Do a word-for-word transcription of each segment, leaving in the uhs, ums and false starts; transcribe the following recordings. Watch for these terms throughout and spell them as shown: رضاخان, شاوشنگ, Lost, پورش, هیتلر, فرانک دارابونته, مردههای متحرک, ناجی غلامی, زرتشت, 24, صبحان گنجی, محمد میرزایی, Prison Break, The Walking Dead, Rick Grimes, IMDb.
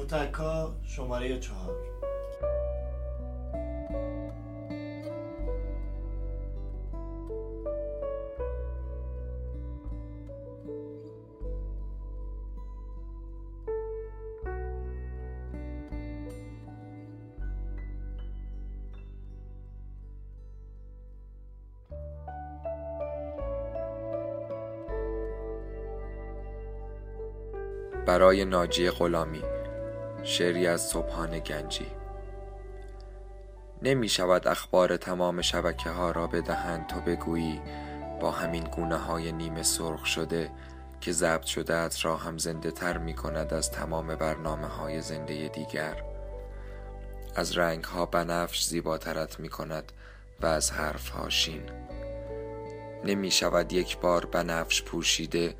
متکا شماره چهار. برای ناجی غلامی، شعری از صبحان گنجی. نمی شود اخبار تمام شبکه ها را بدهند تا بگویی با همین گونه های نیمه سرخ شده که ضبط شده ات را هم زنده تر می کند از تمام برنامه های زنده دیگر. از رنگ ها بنفش زیباترت می کند و از حرف ها شین. نمی شود یک بار بنفش پوشیده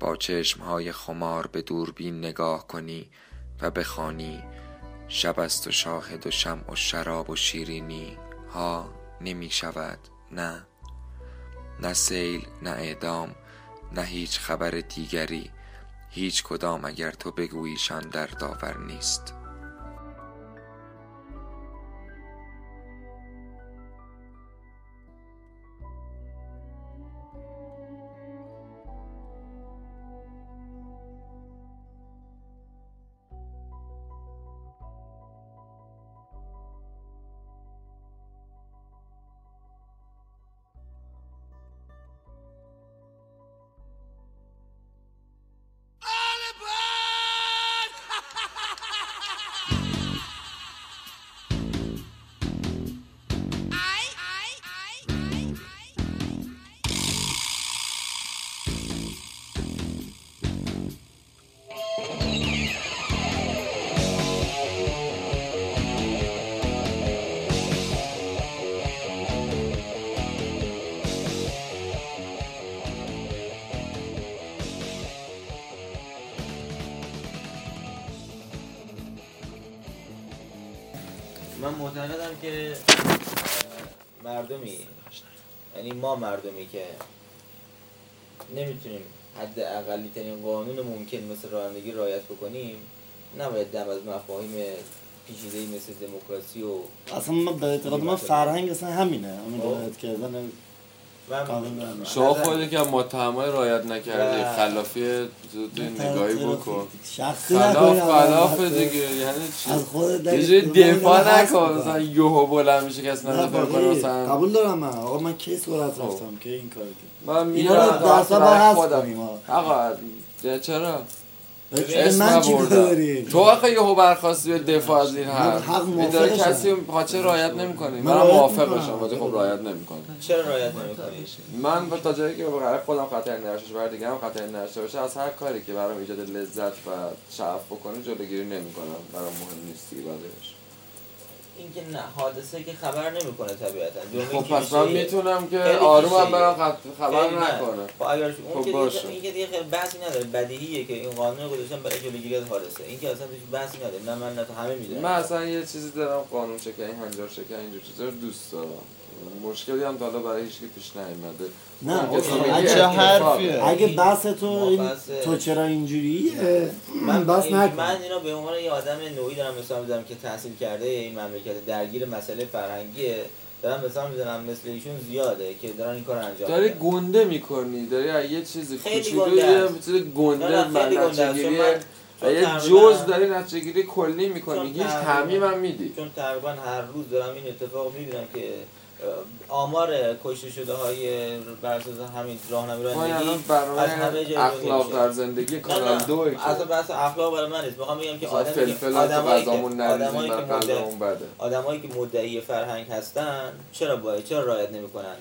با چشمهای خمار به دوربین نگاه کنی و بخوانی شب است و شاهد و شمع و شراب و شیرینی ها. نمی شود، نه، نه سیل، نه اعدام، نه هیچ خبر دیگری، هیچ کدام اگر تو بگوییشان در داور نیست. من معتقدم که مردمی، یعنی ما مردمی که نمیتونیم حد اقلی ترین قانون ممکن مثل رانندگی رعایت بکنیم، نباید دم از مفاهیم پیچیده‌ای مثل دموکراسی و اصلا ما به اعتقاد ما فرهنگ اصلا همینه، همین رعایت کردن قانون. شما خودت که متهمای رعایت نکردی خلافی زود نگاهی بکن، خلاف خلاف دیگه، یعنی چی؟ از خودت دفاع نکن، مثلا یهو بلند میشه کس نظر کنه. مثلا قبول دارم من، آقا من کیس ولات رفتم که این کارو کنم، من میرم درس بحث خودم. آقا چرا من چی داری؟ تو آخه یهو برخاستی به دفاع از این حق میداری کسی پاچه رعایت نمی‌کنی. من موافقم ولی خب رعایت نمی‌کنم. چرا رعایت نمی‌کنی؟ من تا جایی که به خودم خطر نرسه بر دیگرم خطر نرسه باشه، از هر کاری که برام ایجاد لذت و شعف بکنه جلوگیری نمی‌کنم. برام مهم نیستی بعدش. اینکه نه حادثه که خبر نمی‌کنه طبیعتاً. خب پس من میتونم که آرومم برام خبر نکنه. خب اگر اون که باشه اینکه دیگه بحثی نداره، بدیهیه که این قانون گذاشتن برای جلوگیری از حادثه، اینکه اصلا بحثی نداره. نه من نه تو همه میدونم. من اصلا یه چیزی دارم، قانون شکنی، هنجار شکنی، اینجور چیزا رو دوست دارم. مشکلی هم تا حالا برای هیچ کی پیش نیامده. نه اگه حرفیه، اگه بحث تو این تو چرا اینجوریه، من بس نکن. من اینو به عنوان یه آدم نوعی دارم مثلا میذارم که تحصیل کرده این مملکت، درگیر مسئله فرهنگیه، دارم مثلا میذارم مثل ایشون زیاده که دارن این کارو انجام داری دارن. گنده میکنی، داری یه چیز کوچولو یه چیز گنده منچگیریه و یه جزء داری نتیجه‌گیری کلی میکنی، هیچ تعمیمی هم میدی. چون تقریبا هر روز دارم این اتفاق میبینم که آمار کشته شده های برساز همین راهنمایی رانندگی از همه جای اخلاق در زندگی کانال دو اصلا بحث اخلاق برای من نیست. میخوام بگم که آدمی که آدمایی که مدعی آدمایی که مدعی فرهنگ هستن چرا باید چرا رعایت نمیکنن؟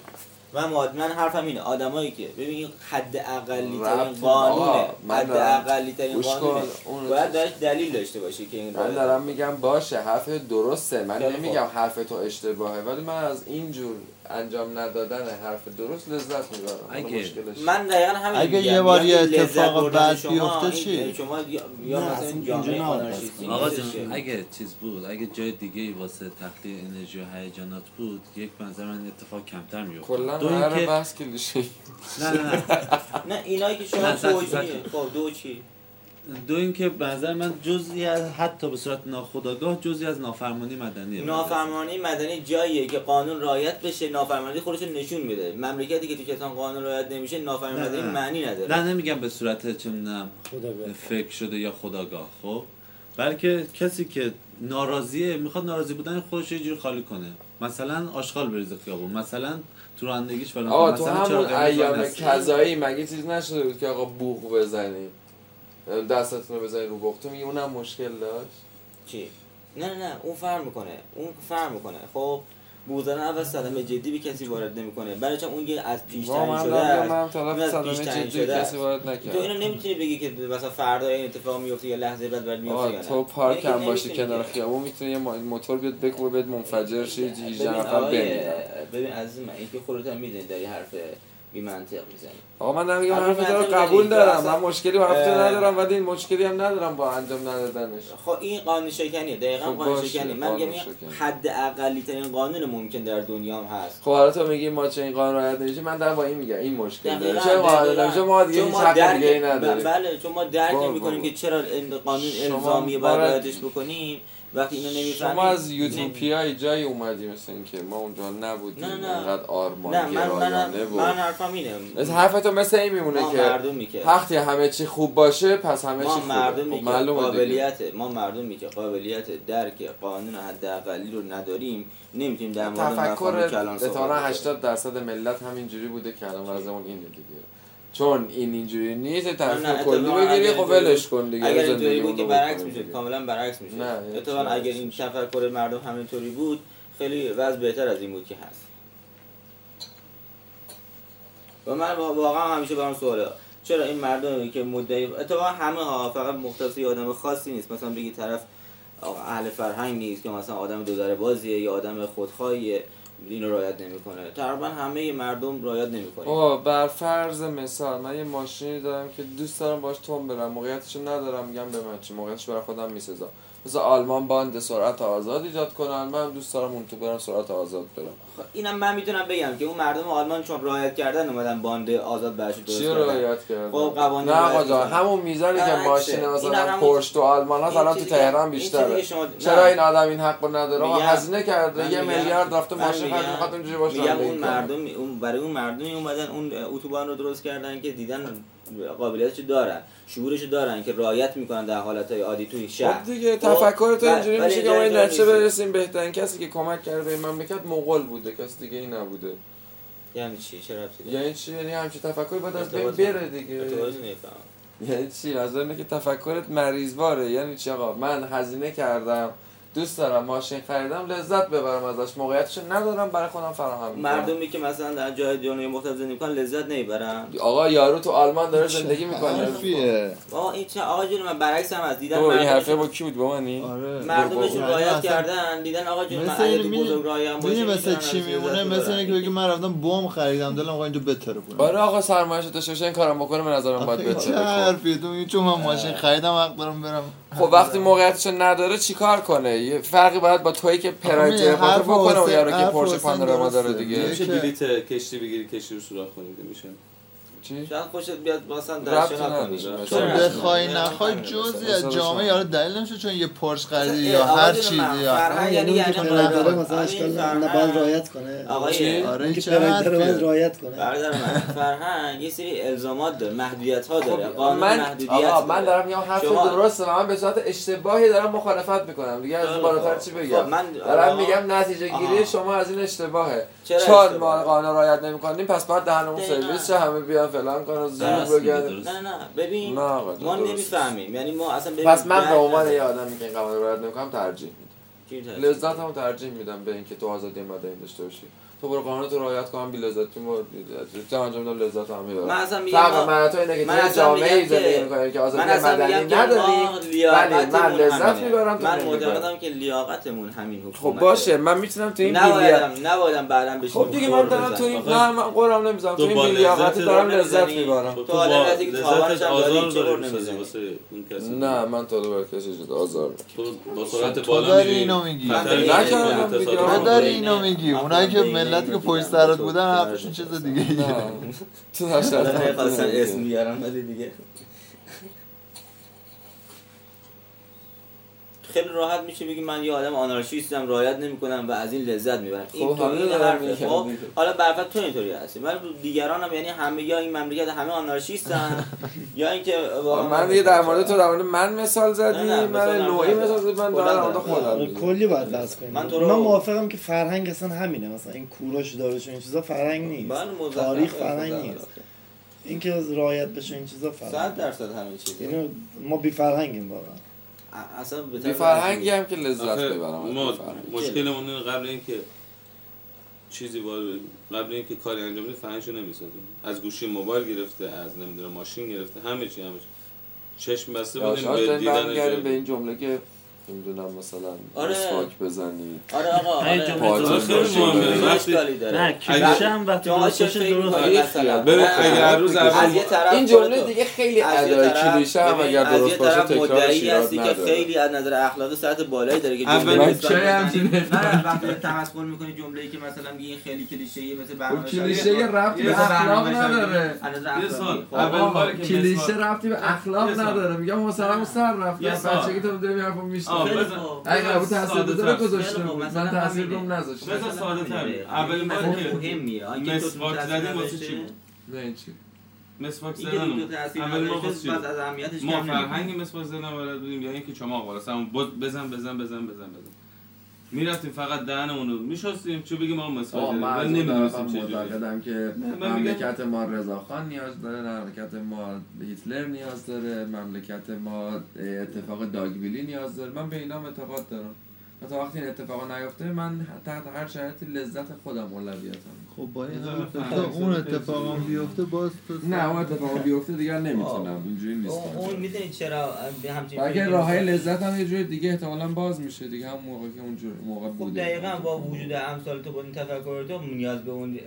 من من حرفم اینه، آدمایی که ببین حد اقلی ترین قانونه، حد اقلی ترین قانونه باید داش دلیل داشته باشه که این من دارم میگم باشه حرف درسته، من نمیگم حرف تو اشتباهه، ولی من از اینجور انجام ندادن حرف درست لذت میبرم. اگه من دقیقاً همین اگه یه بار یه اتفاق بد بیفته چی؟ شما یا مثلا جامعه آنارشیستی، آقا جان اگه چیز بود، اگه جای دیگه‌ای واسه تخلیه انرژی و هیجانات بود، یک منظر من اتفاق کمتر می‌افتاد. دو اینکه بس که میشه. نه نه نه، اینایی که شما توجیه خب دو چی؟ دو اینکه به نظر من جزئی از حتی به صورت ناخودآگاه جزئی از نافرمانی مدنیه. نافرمانی مدنی جاییه که قانون رعایت بشه، نافرمانی خودش نشون میده. مملکتی که تو کسان قانون رعایت نمیشه نافرمانی مدنی معنی نداره. نه نمیگم به صورت چه میدونم فکر شده یا خودآگاه، خب بلکه کسی که ناراضیه میخواد ناراضی بودن خودش یه جور خالی کنه، مثلا آشغال بریزه خیابون، مثلا تو رانندگیش فلان. آه تو همون ایام کذایی مگه چیز نشده بود که آقا بوق بزنی دستتون رو بزنی رو بوق؟ تو میگی اونم مشکل داشت چی؟ نه نه نه اون فرق میکنه، اون فرق میکنه. خب بوزنه اول صدمه جدی به کسی وارد نمیکنه، برای چون اون یه از پیش تعیین شده است. من طرف صدمه جدی کسی وارد نکرد. تو اینو نمیتونی بگی که مثلا فردا این اتفاق میفته یا لحظه بعد بعد میفته یا نه. تو پارک هم باشی کنار خیابون میتونی یه موتور بیاد بکوبه بهت منفجر شه هجده نفر بمیرن. ببین عزیز من اینکه خودت هم میدونی داری حرف بی منطق میزنی. آقا من نمیگم حرف رو قبول دارم، من مشکلی با حرف ندارم، ولی این مشکلی هم ندارم با انجام ندادنش. خب این قانون شکنیه، دقیقاً قانون شکنیه. من میگم حد اقلی ترین قانون ممکن در دنیا هم هست. خب حالا تو میگی ما چه این قانون رعایت نمیشه، من در واقع این میگم این مشکل داره. چه قانون چه ما دیگه حق دیگه نداریم. بله چون ما درک نمیکنیم که چرا این قانون الزامی باید رعایتش بکنیم. وقتی اینو نمیفهمید شما از یوتوپیای جای اومدی مثل این که ما اونجا نبودیم، انقدر آرمان گرایانه بود. من حرفم اینه، از حرفتون مثل این میمونه که وقتی همه چی خوب باشه پس همه چی خوبه. معلومه قابلیت ما مردمی که قابلیت درک قانون حداقلی رو نداریم نمیتونیم در مورد تفکر کلان صحبت. هشتاد درصد ملت همینجوری بوده که الان وضعمون اینه دیگه، چون این اینجوری نیست. تفکر کلی بگیری خب ولش کن دیگه. اگر اینطوری بود که برعکس میشد، کاملا برعکس میشد. اتفاقا اگر این تفکر مردم همینطوری بود خیلی وضع بهتر از این بود که هست. و من واقعا همیشه برام سواله چرا این مردمی که مدعی، اتفاقا همه ها، فقط مختص یه آدم خاصی نیست، مثلا بگی طرف اهل فرهنگ نیست که مثلا آدم دودره بازیه یا آدم خودخواهیه اینو رعایت نمیکنه، تقریبا همه مردم رعایت نمیکنه. اوه بر فرض مثال من یه ماشینی دارم که دوست دارم باهاش تون برم، موقعیتش ندارم، میگم به من چه، موقعیتش برای خودم میسازم. مثلا آلمان باند سرعت آزاد ایجاد کنن، من دوست دارم اون تو برم سرعت آزاد برم. اینم من میتونم بگم که اون مردم آلمان چون رعایت کردن اومدن باند آزاد براشون درست کردن. چی رعایت کردن؟ خب قوانین آقا همون میزانی که ماشین مثلا پورش تو آلمان الان تو تهران بیشتره. چرا این آدم این حقو نداره؟ هزینه کرده یه میلیارد رفته ماشین خاطر اونجوری باشه. میگم اون مردم اون برای اون مردمی اومدن اون اتوبان رو درست کردن که دیدن قابلیتش دارن، شعورش دارن که رعایت میکنن در حالتهای عادی توی شهر. خب دیگه تفکر تو اینجوری میشه که ما این نتیجه برسیم بهترین کسی که کمک کرده به این مملکت مغول بوده، کسی دیگه ای نبوده. یعنی چی؟ چرا رابطه؟ یعنی چی؟ یعنی همچین تفکری باید از بین بره دیگه. اتوازی نمیفهمم. یعنی چی؟ از اینه که تفکرت مریضواره. یعنی چی آقا؟ من هزینه کردم، دوست دارم ماشین خریدم، لذت ببرم ازش، موقعیتشو ندارم برای خودم فراهم میکنم. مردمی که مثلا در جای دنیای مختلف زندگی میکنن لذت نمیبرن. آقا یارو تو آلمان داره زندگی میکنه. آقا این چه آقا جون، من برعکس هم از دیدن مردم. این حرفه با کی بود؟ با منی؟ آره. مردمشون رعایت کردن، دیدن آقا جون من اگه تو بزرگ رعایم باشه مثلا چی میمونه؟ مثلا اینکه بگم من رفتم بم خریدم، دلم آقا اینجا بتره کنه. آره آقا سرمایه‌ش تو شش این کارم بکنه به نظر من باید بتره. حرفی تو میگی چون من ماشین خریدم حق دارم برم. خب وقتی موقعیتشو نداره چیکار کنه؟ یه فرقی باید با تویی که پرایت بار بکنه و یارو که پورشه پانوراما داره دیگه. میشه بلیت کشتی بگیری، کشتی رو سوراخ کنی دیگه میشه. چی؟ شاید خوشت بیاد مثلا درش نکنی. چون بخوای نخوای جزئی از جامعه یارو دلیل نمیشه چون یه پورش خریدی یا هر چیزی یا یعنی یعنی داره مثلا اشکال نباید رعایت کنه. آقا آره چرا باید رعایت کنه؟ برادر من فرهنگ یه سری الزامات داره، محدودیت‌ها داره، قانون محدودیت‌ها. من دارم میگم حرف درسته، من به صورت اشتباهی دارم مخالفت میکنم. دیگه از این بالاتر چی بگم؟ دارم میگم نتیجه گیری شما از این اشتباهه. چون ما قانون رعایت نمی‌کنیم پس بعد دهنمون سرویس شه، همه بیان فلان کارو زور بگیرن. نه نه ببین نه ما نمیفهمیم، یعنی ما اصلا ببین پس من به عنوان یه آدمی که این قوانین رو رعایت نمی‌کنم ترجیح میدم، لذتمو ترجیح میدم به اینکه تو آزادی مدنی داشته باشی. تو برو قانون تو رعایت کن، بی لذتی ما چه انجام داد لذت هم میبره. من اصلا میگم من تو اینکه تو جامعه زندگی می‌کنی که آزادی مدنی نداری، ولی من لذت میبرم. من معتقدم که لیاقتمون همین حکومت. خب باشه من میتونم تو این لیاقت نبودم بعداً بشم. خب دیگه من دارم تو این قرم نمیذارم، تو این لیاقت دارم لذت میبرم. تو لذت اینکه تاوانش آزار چه قرم نمیذاری واسه اون کسی؟ نه من تو رو کسی جدا آزار تو با سرعت بالا میگی. من داری اینو میگی. اونایی که ملتی که پشت سرات بودن حرفشون چیز دیگه تو هشت تا خاصن اسم میارم ولی دیگه خیلی راحت میشه بگی من یه آدم آنارشیستم، رعایت نمیکنم و از این لذت میبرم. این طوری حرفه. حالا برعکس تو اینطوری هستی، ولی دیگران هم یعنی همه یا این مملکت همه آنارشیستن یا اینکه من دیگه در مورد تو در مورد من مثال زدی، من نوعی مثال زدی، من در مورد خودم کلی باید بحث کنیم. من موافقم که فرهنگ اصلا همینه، مثلا این کوروش داروش این چیزا فرهنگ نیست، تاریخ فرهنگ نیست، اینکه رعایت بشه این چیزا فرهنگ صد درصد همین چیزه. اینو ما بی فرهنگیم واقعا، اصلا بی فرهنگی هم که لذت ببرم. ما مشکلمون اینه قبل اینکه چیزی وارد قبل اینکه کاری انجام بدیم فرهنگشو نمیسازیم، از گوشی موبایل گرفته، از نمیدونم ماشین گرفته، همه چی همه چی چشم بسته بودیم به دیدن به این جمله که نمیدونم مثلا مسواک بزنی. آره آقا آره پاچه خیلی مهمه، اشکالی داره. نه کیشه هم وقتی درستش درست مثلا ببین اگر روز اول این جمله دیگه خیلی ادای کلیشه هم اگر درست باشه تکرارش نیاز نداره، که خیلی از نظر اخلاقی سطح بالایی داره که جمله نه وقتی تمسخر می‌کنی جمله‌ای که مثلا میگه خیلی کلیشه‌ای مثل برنامه کلیشه ربطی به اخلاق نداره. اول بار که کلیشه ربطی به اخلاق نداره، میگم مثلا سر رفتن بچگی تو دل میرفت میشه اگه ابو تاثیر بذاره گذاشته بود من تاثیر روم نذاشتم. مثلا ساده تره اول بار که مهمه آگه تو زدن واسه چی بود؟ نه چی مسواک زدن اول ما باز از اهمیتش ما فرهنگ مسواک زدن بلد بودیم، یا اینکه چماق واسه همون بزن بزن بزن بزن میرفتیم فقط دهنمون رو میشستیم چه بگیم ما مسواک زدیم ولی نمیدونستیم چجوری. معتقدم که مملکت ما رضاخان نیاز داره، مملکت ما هیتلر نیاز داره، مملکت ما اتفاق داگبیلی نیاز داره. من به اینا اعتقاد دارم و تا وقتی این اتفاق نیفته من تحت هر شرایطی لذت خودم اولویتم. خب با این اون اتفاقا بیفته باز نه اون اتفاقا بیفته دیگه نمیتونم اونجوری نیست. اون میدونی چرا همین اگه راههای لذت هم یه جور دیگه احتمالاً باز میشه دیگه، هم موقعی که اونجور موقع بوده. خب دقیقاً با وجود امثال تو با این تفکراتو نیاز به اون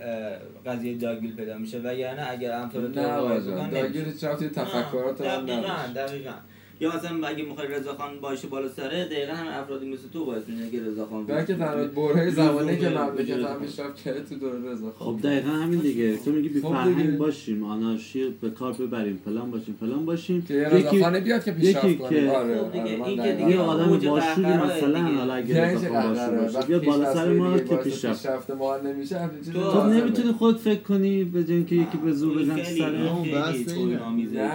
قضیه داگیل پیدا میشه، وگرنه اگر امثال تو واقعا داگیل چرت تفکرات هم نه دقیقاً یا مثلا اگه میخوای رضاخان باشه بالا سره دقیقاً هم افرادی مثل تو باعث میشه که رضاخان باشه، بلکه در برهه زمانی که مملکت هم میشد کرد تو دور رضاخان. خب دقیقاً همین دیگه، تو میگی بی فرهنگ باشیم، آنارشی به کار ببریم، فلان باشیم فلان باشیم، رضاخان بیاد که پیشرفت کنه. آره دیگه دیگه آدم باشوری مثلا حالا اگه رضاخان باشه بیاد بالا سر ما که پیشرفت ما نمیشه، تو نمیتونی خود فکر کنی به جای اینکه یکی به زور بزنه سرمون بس نمیزه.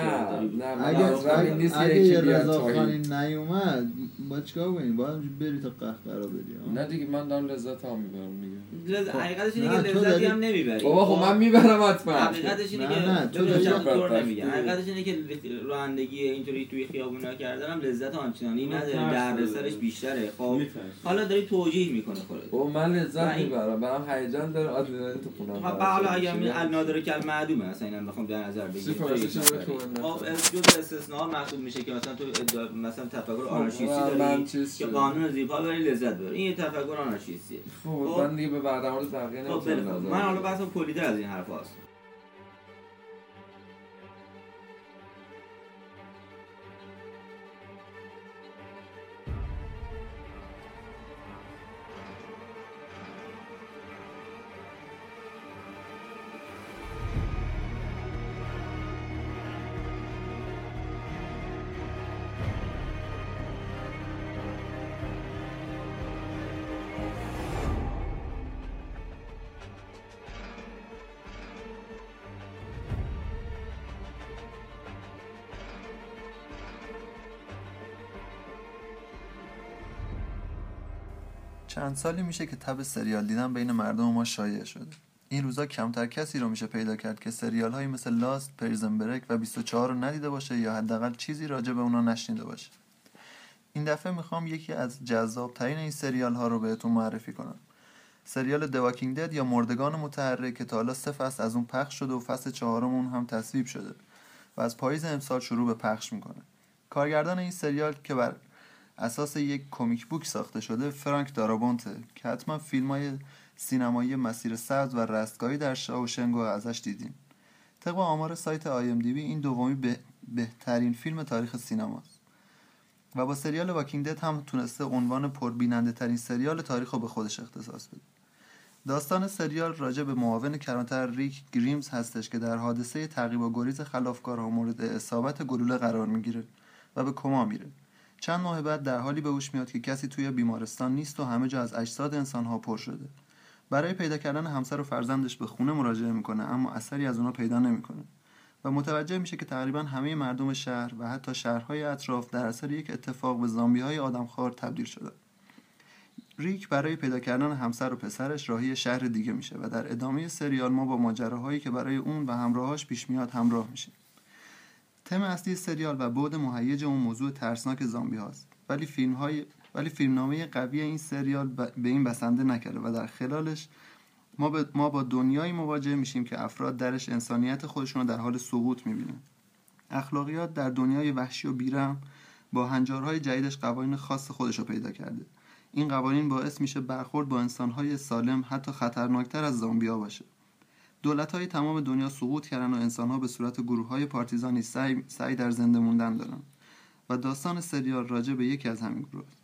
اگه رضاخان این نیومد باید چیکار کنیم؟ باید بری تا قهقرا بدی. نه دیگه من دارم لذت هم میبرم میگه لذت حقیقتش اینه که لذتی هم نمیبری. بابا خب من میبرم حتما. حقیقتش اینه که نه تو چند دور نمیگی، حقیقتش اینه که رانندگی اینطوری توی خیابونا کردنم لذت آنچنانی نداره، دردسرش بیشتره. خب حالا داری توجیه میکنه خودت. بابا من لذت میبرم، برام هیجان داره، آدرنالین تو خونم. خب حالا اگه من النادر کلمه معدومه اصلا اینم بخوام در نظر بگیرم. خب جزء استثناء محسوب میشه که مثلا تو ادعا مثلا تفکر آنارشیستی داری که قانون زیبا برای لذت ببر، این تفکر آنارشیستیه. خب من دیگه به بعد اول بقیه نمی‌ذارم، من حالا بحث کلی‌تر از این حرفاست. چند سالی میشه که تب سریال دیدن بین مردم ما شایع شده. این روزا کمتر کسی رو میشه پیدا کرد که سریال هایی مثل لاست، پریزن بریک و بیست و چهار رو ندیده باشه یا حداقل چیزی راجع به اونا نشنیده باشه. این دفعه میخوام یکی از جذاب ترین این سریال ها رو بهتون معرفی کنم. سریال The Walking Dead یا مردگان متحرک که تا حالا سه فصل از اون پخش شده و فصل چهارم اون هم تصویب شده و از پاییز امسال شروع به پخش میکنه. کارگردان این سریال که بر اساس یک کمیک بوک ساخته شده فرانک دارابونته که حتما فیلم‌های سینمایی مسیر سبز و رستگاری در شاوشنگ رو ازش دیدین. طبق آمار سایت آی ام دی بی این دومی به بهترین فیلم تاریخ سینماست و با سریال واکینگ دد هم تونسته عنوان پربیننده ترین سریال تاریخ رو به خودش اختصاص بده. داستان سریال راجع به معاون کلانتر ریک گریمز هستش که در حادثه تعقیب و گریز خلافکارها مورد اصابت گلوله قرار میگیره و به کما میره. چند ماه بعد در حالی به هوش میاد که کسی توی بیمارستان نیست و همه جا از اجساد انسان‌ها پر شده. برای پیدا کردن همسر و فرزندش به خونه مراجعه میکنه اما اثری از اونا پیدا نمیکنه و متوجه میشه که تقریبا همه مردم شهر و حتی شهرهای اطراف در اثر یک اتفاق به زامبی‌های آدمخوار تبدیل شدن. ریک برای پیدا کردن همسر و پسرش راهی شهر دیگه میشه و در ادامه سریال ما با ماجراهایی که برای اون و همراهاش پیش میاد همراه میشه. تم اصلی سریال و بعد مهیج اون موضوع ترسناک زامبی هاست، ولی فیلم‌های ولی فیلمنامه قوی این سریال به این بسنده نکرده و در خلالش ما, ب... ما با دنیایی مواجه میشیم که افراد درش انسانیت خودشون رو در حال سقوط میبینن. اخلاقیات در دنیای وحشی و بیرحم با هنجارهای جدیدش قوانین خاص خودش رو پیدا کرده. این قوانین باعث میشه برخورد با انسانهای سالم حتی خطرناکتر از زامبیا باشه. دولت‌های تمام دنیا سقوط کردن و انسان‌ها به صورت گروه‌های پارتیزانی سعی, سعی در زنده موندن دارن و داستان سریال راجع به یکی از همین گروه